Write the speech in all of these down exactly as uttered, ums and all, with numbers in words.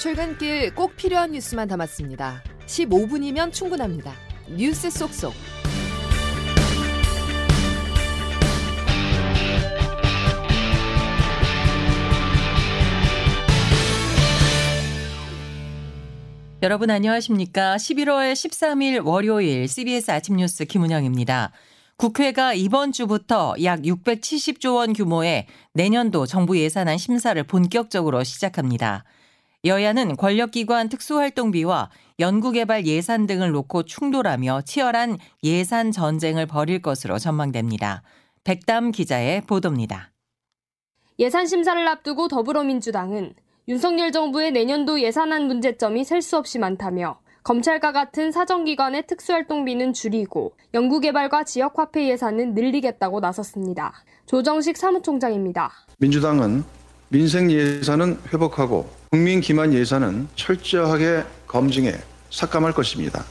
출근길 꼭 필요한 뉴스만 담았습니다. 십오 분이면 충분합니다. 뉴스 속속. 여러분 안녕하십니까? 십일월 십삼일 월요일 씨비에스 아침 뉴스 김은영입니다. 국회가 이번 주부터 약 육백칠십조 원 규모의 내년도 정부 예산안 심사를 본격적으로 시작합니다. 여야는 권력기관 특수활동비와 연구개발 예산 등을 놓고 충돌하며 치열한 예산 전쟁을 벌일 것으로 전망됩니다. 백담 기자의 보도입니다. 예산 심사를 앞두고 더불어민주당은 윤석열 정부의 내년도 예산안 문제점이 셀 수 없이 많다며 검찰과 같은 사정기관의 특수활동비는 줄이고 연구개발과 지역화폐 예산은 늘리겠다고 나섰습니다. 조정식 사무총장입니다. 민주당은 민생 예산은 회복하고 국민 기만 예산은 철저하게 검증해 삭감할 것입니다.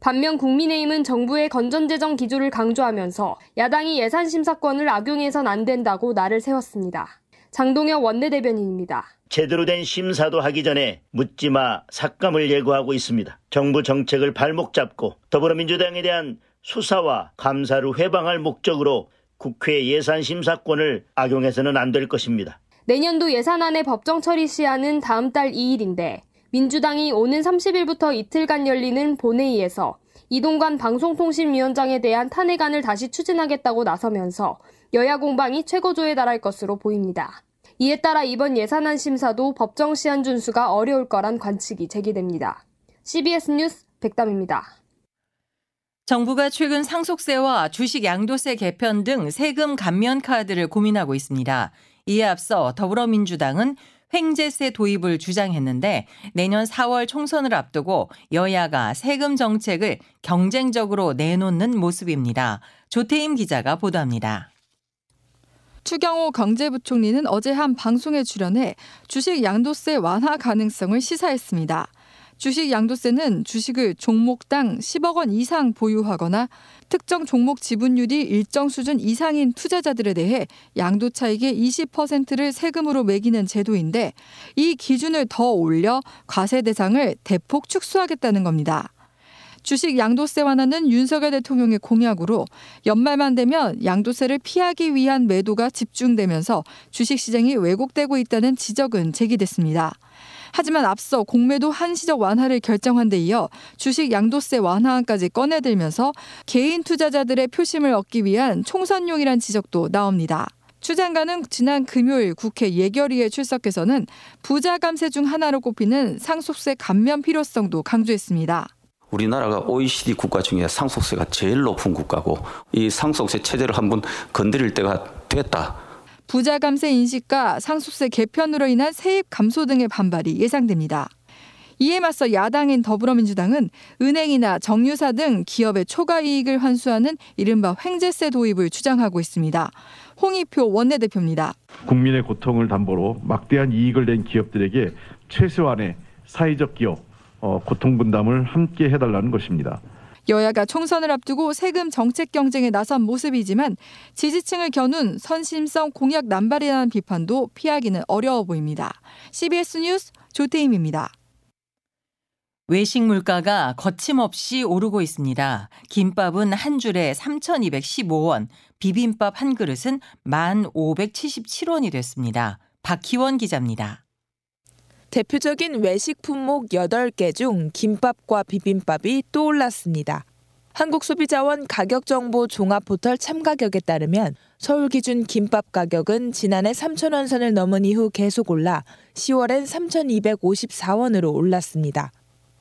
반면 국민의힘은 정부의 건전재정 기조를 강조하면서 야당이 예산 심사권을 악용해선 안 된다고 날을 세웠습니다. 장동혁 원내대변인입니다. 제대로 된 심사도 하기 전에 묻지마 삭감을 예고하고 있습니다. 정부 정책을 발목 잡고 더불어민주당에 대한 수사와 감사를 회방할 목적으로 국회 예산 심사권을 악용해서는 안 될 것입니다. 내년도 예산안의 법정 처리 시한은 다음 달 이일인데 민주당이 오는 삼십일부터 이틀간 열리는 본회의에서 이동관 방송통신위원장에 대한 탄핵안을 다시 추진하겠다고 나서면서 여야 공방이 최고조에 달할 것으로 보입니다. 이에 따라 이번 예산안 심사도 법정 시한 준수가 어려울 거란 관측이 제기됩니다. 씨비에스 뉴스 백담입니다. 정부가 최근 상속세와 주식 양도세 개편 등 세금 감면 카드를 고민하고 있습니다. 이에 앞서 더불어민주당은 횡재세 도입을 주장했는데 내년 사월 총선을 앞두고 여야가 세금 정책을 경쟁적으로 내놓는 모습입니다. 조태임 기자가 보도합니다. 추경호 경제부총리는 어제 한 방송에 출연해 주식 양도세 완화 가능성을 시사했습니다. 주식 양도세는 주식을 종목당 십억 원 이상 보유하거나 특정 종목 지분율이 일정 수준 이상인 투자자들에 대해 양도 차익의 이십 퍼센트를 세금으로 매기는 제도인데 이 기준을 더 올려 과세 대상을 대폭 축소하겠다는 겁니다. 주식 양도세 완화는 윤석열 대통령의 공약으로 연말만 되면 양도세를 피하기 위한 매도가 집중되면서 주식시장이 왜곡되고 있다는 지적은 제기됐습니다. 하지만 앞서 공매도 한시적 완화를 결정한 데 이어 주식 양도세 완화안까지 꺼내들면서 개인 투자자들의 표심을 얻기 위한 총선용이란 지적도 나옵니다. 추 장관은 지난 금요일 국회 예결위에 출석해서는 부자 감세 중 하나로 꼽히는 상속세 감면 필요성도 강조했습니다. 우리나라가 오이시디 국가 중에 상속세가 제일 높은 국가고 이 상속세 체제를 한번 건드릴 때가 됐다. 부자 감세 인식과 상속세 개편으로 인한 세입 감소 등의 반발이 예상됩니다. 이에 맞서 야당인 더불어민주당은 은행이나 정유사 등 기업의 초과이익을 환수하는 이른바 횡재세 도입을 주장하고 있습니다. 홍익표 원내대표입니다. 국민의 고통을 담보로 막대한 이익을 낸 기업들에게 최소한의 사회적 기업, 고통 분담을 함께 해달라는 것입니다. 여야가 총선을 앞두고 세금 정책 경쟁에 나선 모습이지만 지지층을 겨눈 선심성 공약 남발이라는 비판도 피하기는 어려워 보입니다. 씨비에스 뉴스 조태임입니다. 외식 물가가 거침없이 오르고 있습니다. 김밥은 한 줄에 삼천이백십오원, 비빔밥 한 그릇은 만오백칠십칠원이 됐습니다. 박희원 기자입니다. 대표적인 외식 품목 여덟 개 중 김밥과 비빔밥이 또 올랐습니다. 한국소비자원 가격정보 종합포털 참가격에 따르면 서울 기준 김밥 가격은 지난해 삼천원 선을 넘은 이후 계속 올라 시월엔 삼천이백오십사원으로 올랐습니다.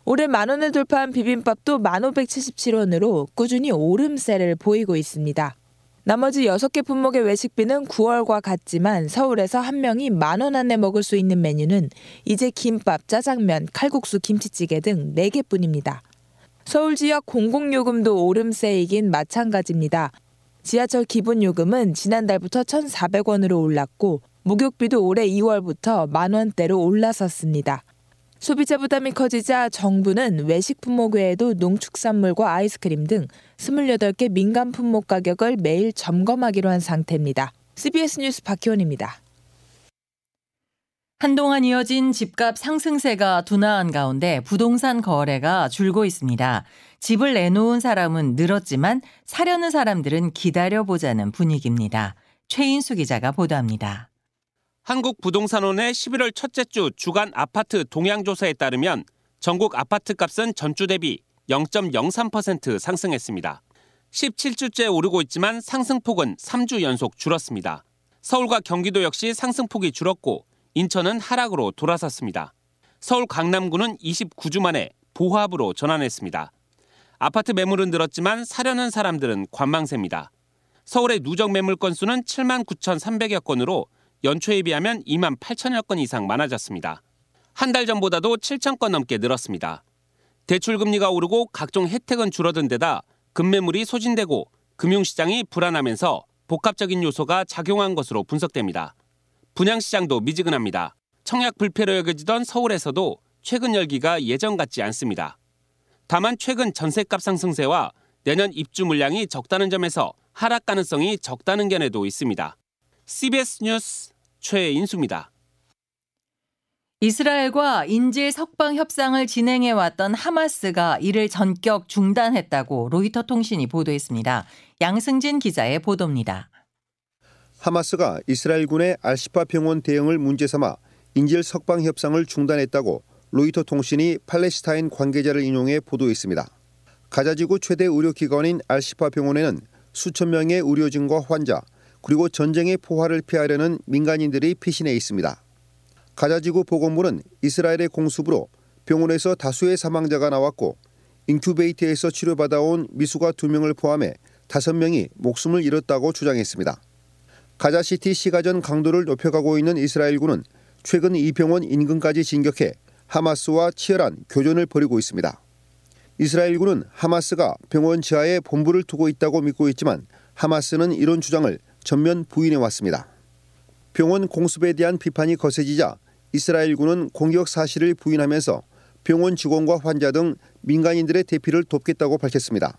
올해 만원을 돌파한 비빔밥도 만오백칠십칠원으로 꾸준히 오름세를 보이고 있습니다. 나머지 여섯 개 품목의 외식비는 구월과 같지만 서울에서 한 명이 만원 안에 먹을 수 있는 메뉴는 이제 김밥, 짜장면, 칼국수, 김치찌개 등 네 개뿐입니다. 서울 지역 공공요금도 오름세이긴 마찬가지입니다. 지하철 기본요금은 지난달부터 천사백원으로 올랐고 목욕비도 올해 이월부터 만원대로 올라섰습니다. 소비자 부담이 커지자 정부는 외식 품목 외에도 농축산물과 아이스크림 등 스물여덟 개 민간 품목 가격을 매일 점검하기로 한 상태입니다. 씨비에스 뉴스 박희원입니다. 한동안 이어진 집값 상승세가 둔화한 가운데 부동산 거래가 줄고 있습니다. 집을 내놓은 사람은 늘었지만 사려는 사람들은 기다려보자는 분위기입니다. 최인수 기자가 보도합니다. 한국부동산원의 십일월 첫째 주 주간 아파트 동향조사에 따르면 전국 아파트값은 전주 대비 영 점 영삼 퍼센트 상승했습니다. 십칠 주째 오르고 있지만 상승폭은 삼 주 연속 줄었습니다. 서울과 경기도 역시 상승폭이 줄었고 인천은 하락으로 돌아섰습니다. 서울 강남구는 이십구 주 만에 보합으로 전환했습니다. 아파트 매물은 늘었지만 사려는 사람들은 관망세입니다. 서울의 누적 매물 건수는 칠만 구천삼백여 건으로 연초에 비하면 이만 팔천여 건 이상 많아졌습니다. 한 달 전보다도 칠천 건 넘게 늘었습니다. 대출금리가 오르고 각종 혜택은 줄어든 데다 급매물이 소진되고 금융시장이 불안하면서 복합적인 요소가 작용한 것으로 분석됩니다. 분양시장도 미지근합니다. 청약 불패로 여겨지던 서울에서도 최근 열기가 예전 같지 않습니다. 다만 최근 전셋값 상승세와 내년 입주 물량이 적다는 점에서 하락 가능성이 적다는 견해도 있습니다. 씨비에스 뉴스 최인수입니다. 이스라엘과 인질 석방 협상을 진행해왔던 하마스가 이를 전격 중단했다고 로이터 통신이 보도했습니다. 양승진 기자의 보도입니다. 하마스가 이스라엘군의 알시파 병원 대응을 문제삼아 인질 석방 협상을 중단했다고 로이터 통신이 팔레스타인 관계자를 인용해 보도했습니다. 가자지구 최대 의료기관인 알시파 병원에는 수천 명의 의료진과 환자 그리고 전쟁의 포화를 피하려는 민간인들이 피신해 있습니다. 가자지구 보건부는 이스라엘의 공습으로 병원에서 다수의 사망자가 나왔고 인큐베이터에서 치료받아온 미수가 두 명을 포함해 다섯 명이 목숨을 잃었다고 주장했습니다. 가자시티 시가전 강도를 높여가고 있는 이스라엘군은 최근 이 병원 인근까지 진격해 하마스와 치열한 교전을 벌이고 있습니다. 이스라엘군은 하마스가 병원 지하에 본부를 두고 있다고 믿고 있지만 하마스는 이런 주장을 전면 부인해왔습니다. 병원 공습에 대한 비판이 거세지자 이스라엘군은 공격 사실을 부인하면서 병원 직원과 환자 등 민간인들의 대피를 돕겠다고 밝혔습니다.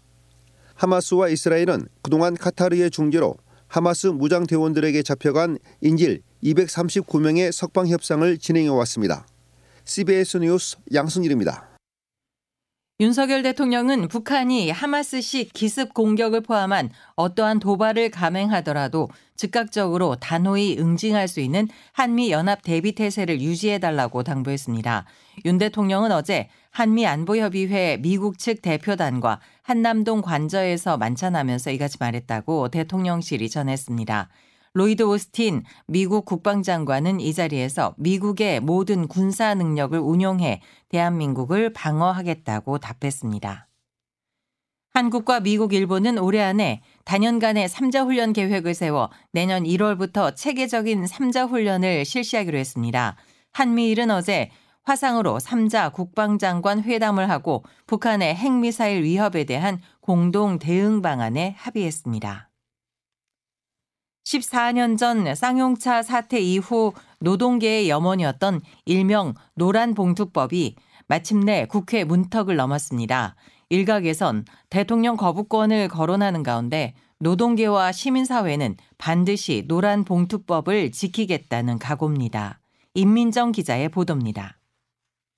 하마스와 이스라엘은 그동안 카타르의 중재로 하마스 무장대원들에게 잡혀간 인질 이백삼십구 명의 석방 협상을 진행해왔습니다. 씨비에스 뉴스 양승일입니다. 윤석열 대통령은 북한이 하마스식 기습 공격을 포함한 어떠한 도발을 감행하더라도 즉각적으로 단호히 응징할 수 있는 한미 연합 대비 태세를 유지해달라고 당부했습니다. 윤 대통령은 어제 한미 안보협의회 미국 측 대표단과 한남동 관저에서 만찬하면서 이같이 말했다고 대통령실이 전했습니다. 로이드 오스틴 미국 국방장관은 이 자리에서 미국의 모든 군사 능력을 운용해 대한민국을 방어하겠다고 답했습니다. 한국과 미국, 일본은 올해 안에 단연간의 삼자 훈련 계획을 세워 내년 일월부터 체계적인 삼자 훈련을 실시하기로 했습니다. 한미일은 어제 화상으로 삼자 국방장관 회담을 하고 북한의 핵미사일 위협에 대한 공동 대응 방안에 합의했습니다. 십사 년 전 쌍용차 사태 이후 노동계의 염원이었던 일명 노란봉투법이 마침내 국회 문턱을 넘었습니다. 일각에선 대통령 거부권을 거론하는 가운데 노동계와 시민사회는 반드시 노란봉투법을 지키겠다는 각오입니다. 임민정 기자의 보도입니다.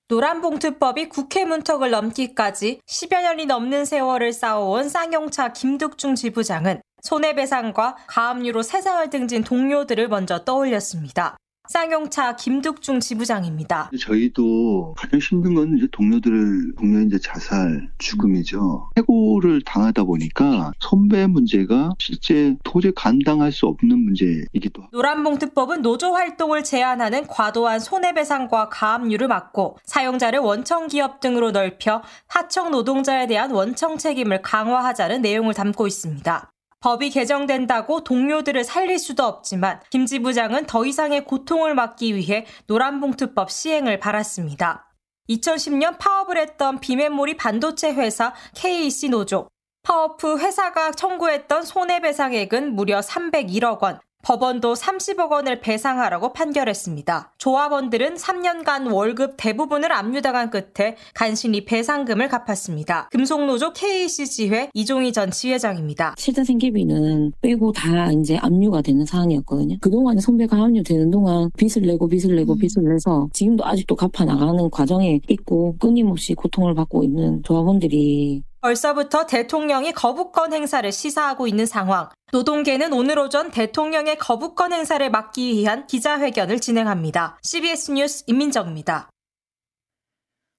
노란봉투법이 국회 문턱을 넘기까지 십여 년이 넘는 세월을 쌓아온 쌍용차 김득중 지부장은 손해배상과 가압류로 세상을 등진 동료들을 먼저 떠올렸습니다. 쌍용차 김득중 지부장입니다. 저희도 가장 힘든 건 이제 동료들, 동료 이제 자살, 죽음이죠. 해고를 당하다 보니까 선배 문제가 실제 도저히 감당할 수 없는 문제이기도 합니다. 노란봉투법은 노조 활동을 제한하는 과도한 손해배상과 가압류를 막고 사용자를 원청기업 등으로 넓혀 하청 노동자에 대한 원청 책임을 강화하자는 내용을 담고 있습니다. 법이 개정된다고 동료들을 살릴 수도 없지만 김 지부장은 더 이상의 고통을 막기 위해 노란봉투법 시행을 바랐습니다. 이천십 년 파업을 했던 비메모리 반도체 회사 케이이씨 노조. 파업 후 회사가 청구했던 손해배상액은 무려 삼백일억 원. 법원도 삼십억 원을 배상하라고 판결했습니다. 조합원들은 삼 년간 월급 대부분을 압류당한 끝에 간신히 배상금을 갚았습니다. 금속노조 케이씨 지회 이종희 전 지회장입니다. 실제 생계비는 빼고 다 이제 압류가 되는 상황이었거든요. 그동안 손배가 압류되는 동안 빚을 내고 빚을 내고 음. 빚을 내서 지금도 아직도 갚아나가는 과정에 있고 끊임없이 고통을 받고 있는 조합원들이 벌써부터 대통령이 거부권 행사를 시사하고 있는 상황. 노동계는 오늘 오전 대통령의 거부권 행사를 막기 위한 기자회견을 진행합니다. 씨비에스 뉴스 임민정입니다.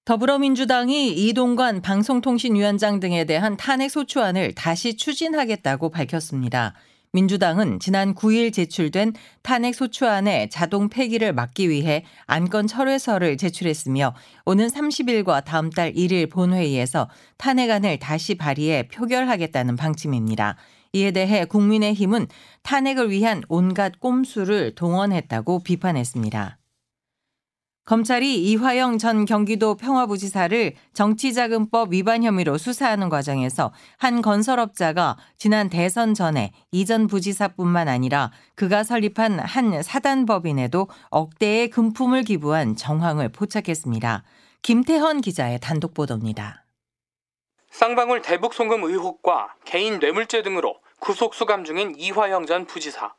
더불어민주당이 이동관 방송통신위원장 등에 대한 탄핵소추안을 다시 추진하겠다고 밝혔습니다. 민주당은 지난 구일 제출된 탄핵소추안의 자동 폐기를 막기 위해 안건 철회서를 제출했으며 오는 삼십일과 다음 달 일일 본회의에서 탄핵안을 다시 발의해 표결하겠다는 방침입니다. 이에 대해 국민의힘은 탄핵을 위한 온갖 꼼수를 동원했다고 비판했습니다. 검찰이 이화영 전 경기도 평화부지사를 정치자금법 위반 혐의로 수사하는 과정에서 한 건설업자가 지난 대선 전에 이 전 부지사뿐만 아니라 그가 설립한 한 사단법인에도 억대의 금품을 기부한 정황을 포착했습니다. 김태헌 기자의 단독 보도입니다. 쌍방울 대북 송금 의혹과 개인 뇌물죄 등으로 구속 수감 중인 이화영 전 부지사.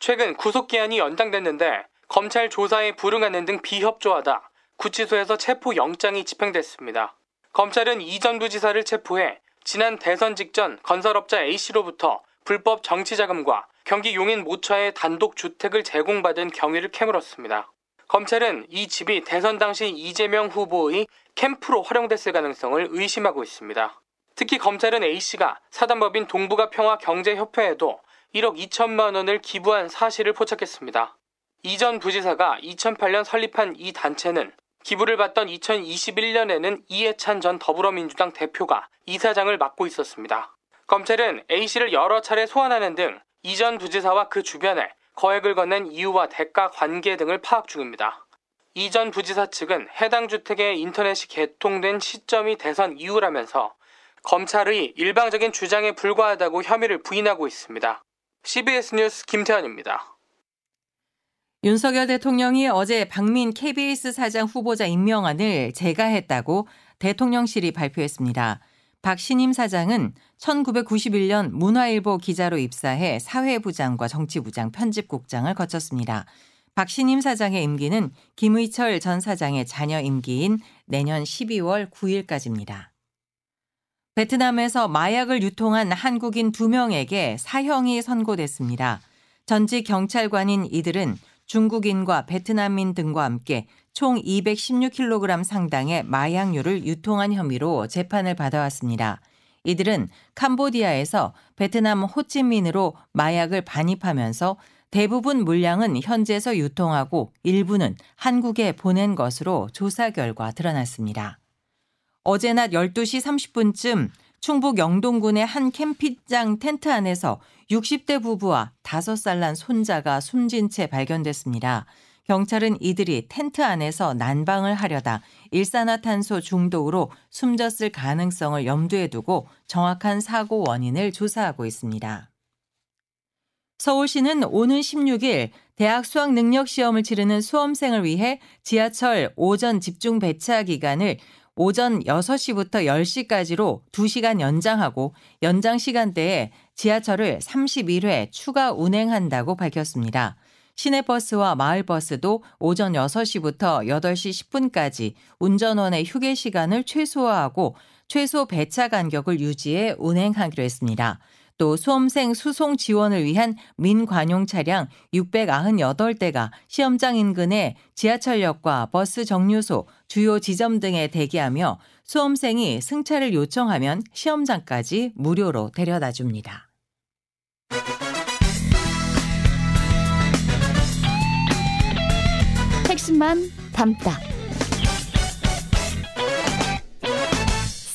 최근 구속기한이 연장됐는데 검찰 조사에 불응하는 등 비협조하다 구치소에서 체포영장이 집행됐습니다. 검찰은 이 전 부지사를 체포해 지난 대선 직전 건설업자 A씨로부터 불법 정치자금과 경기 용인 모차에 단독 주택을 제공받은 경위를 캐물었습니다. 검찰은 이 집이 대선 당시 이재명 후보의 캠프로 활용됐을 가능성을 의심하고 있습니다. 특히 검찰은 A씨가 사단법인 동북아평화경제협회에도 일억 이천만 원을 기부한 사실을 포착했습니다. 이 전 부지사가 이천팔년 설립한 이 단체는 기부를 받던 이천이십일년에는 이해찬 전 더불어민주당 대표가 이사장을 맡고 있었습니다. 검찰은 A씨를 여러 차례 소환하는 등 이 전 부지사와 그 주변에 거액을 건넨 이유와 대가 관계 등을 파악 중입니다. 이 전 부지사 측은 해당 주택의 인터넷이 개통된 시점이 대선 이후라면서 검찰의 일방적인 주장에 불과하다고 혐의를 부인하고 있습니다. 씨비에스 뉴스 김태현입니다. 윤석열 대통령이 어제 박민 케이비에스 사장 후보자 임명안을 재가했다고 대통령실이 발표했습니다. 박 신임 사장은 천구백구십일년 문화일보 기자로 입사해 사회부장과 정치부장 편집국장을 거쳤습니다. 박 신임 사장의 임기는 김의철 전 사장의 자녀 임기인 내년 십이월 구일까지입니다. 베트남에서 마약을 유통한 한국인 두 명에게 사형이 선고됐습니다. 전직 경찰관인 이들은 중국인과 베트남인 등과 함께 총 이백십육 킬로그램 상당의 마약류를 유통한 혐의로 재판을 받아왔습니다. 이들은 캄보디아에서 베트남 호찌민으로 마약을 반입하면서 대부분 물량은 현지에서 유통하고 일부는 한국에 보낸 것으로 조사 결과 드러났습니다. 어제 낮 열두시 삼십분쯤 충북 영동군의 한 캠핑장 텐트 안에서 육십대 부부와 다섯 살 난 손자가 숨진 채 발견됐습니다. 경찰은 이들이 텐트 안에서 난방을 하려다 일산화탄소 중독으로 숨졌을 가능성을 염두에 두고 정확한 사고 원인을 조사하고 있습니다. 서울시는 오는 십육일 대학 수학능력시험을 치르는 수험생을 위해 지하철 오전 집중 배차 기간을 오전 여섯시부터 열시까지로 두시간 연장하고 연장 시간대에 지하철을 삼십일회 추가 운행한다고 밝혔습니다. 시내버스와 마을버스도 오전 여섯시부터 여덟시 십분까지 운전원의 휴게 시간을 최소화하고 최소 배차 간격을 유지해 운행하기로 했습니다. 또 수험생 수송 지원을 위한 민관용 차량 육백구십팔대가 시험장 인근의 지하철역과 버스 정류소, 주요 지점 등에 대기하며 수험생이 승차를 요청하면 시험장까지 무료로 데려다 줍니다. 핵심만 담다.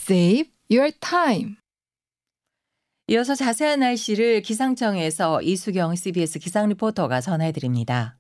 Save your time. 이어서 자세한 날씨를 기상청에서 이수경 씨비에스 기상리포터가 전해드립니다.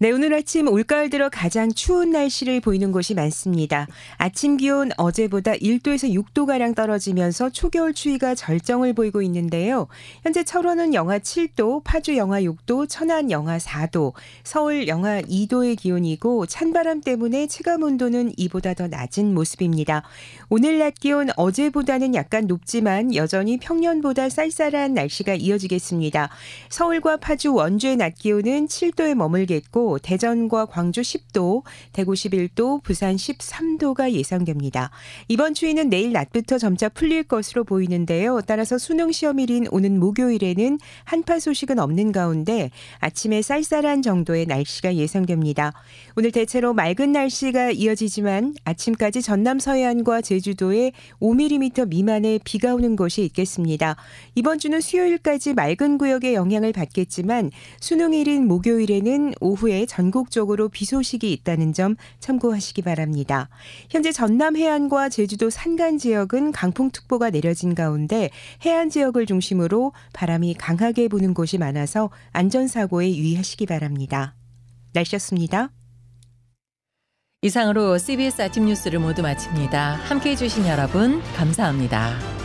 네, 오늘 아침 올가을 들어 가장 추운 날씨를 보이는 곳이 많습니다. 아침 기온 어제보다 일 도에서 육 도가량 떨어지면서 초겨울 추위가 절정을 보이고 있는데요. 현재 철원은 영하 칠 도, 파주 영하 육 도, 천안 영하 사 도, 서울 영하 이 도의 기온이고 찬바람 때문에 체감온도는 이보다 더 낮은 모습입니다. 오늘 낮 기온 어제보다는 약간 높지만 여전히 평년보다 쌀쌀한 날씨가 이어지겠습니다. 서울과 파주, 원주의 낮 기온은 칠 도에 머물겠고 대전과 광주 십 도, 대구 십일 도, 부산 십삼 도가 예상됩니다. 이번 추위는 내일 낮부터 점차 풀릴 것으로 보이는데요. 따라서 수능 시험일인 오는 목요일에는 한파 소식은 없는 가운데 아침에 쌀쌀한 정도의 날씨가 예상됩니다. 오늘 대체로 맑은 날씨가 이어지지만 아침까지 전남 서해안과 제주도에 오 밀리미터 미만의 비가 오는 곳이 있겠습니다. 이번 주는 수요일까지 맑은 구역의 영향을 받겠지만 수능일인 목요일에는 오후에 전국적으로 비 소식이 있다는 점 참고하시기 바랍니다. 현재 전남 해안과 제주도 산간 지역은 강풍특보가 내려진 가운데 해안 지역을 중심으로 바람이 강하게 부는 곳이 많아서 안전사고에 유의하시기 바랍니다. 날씨였습니다. 이상으로 씨비에스 아침 뉴스를 모두 마칩니다. 함께해 주신 여러분 감사합니다.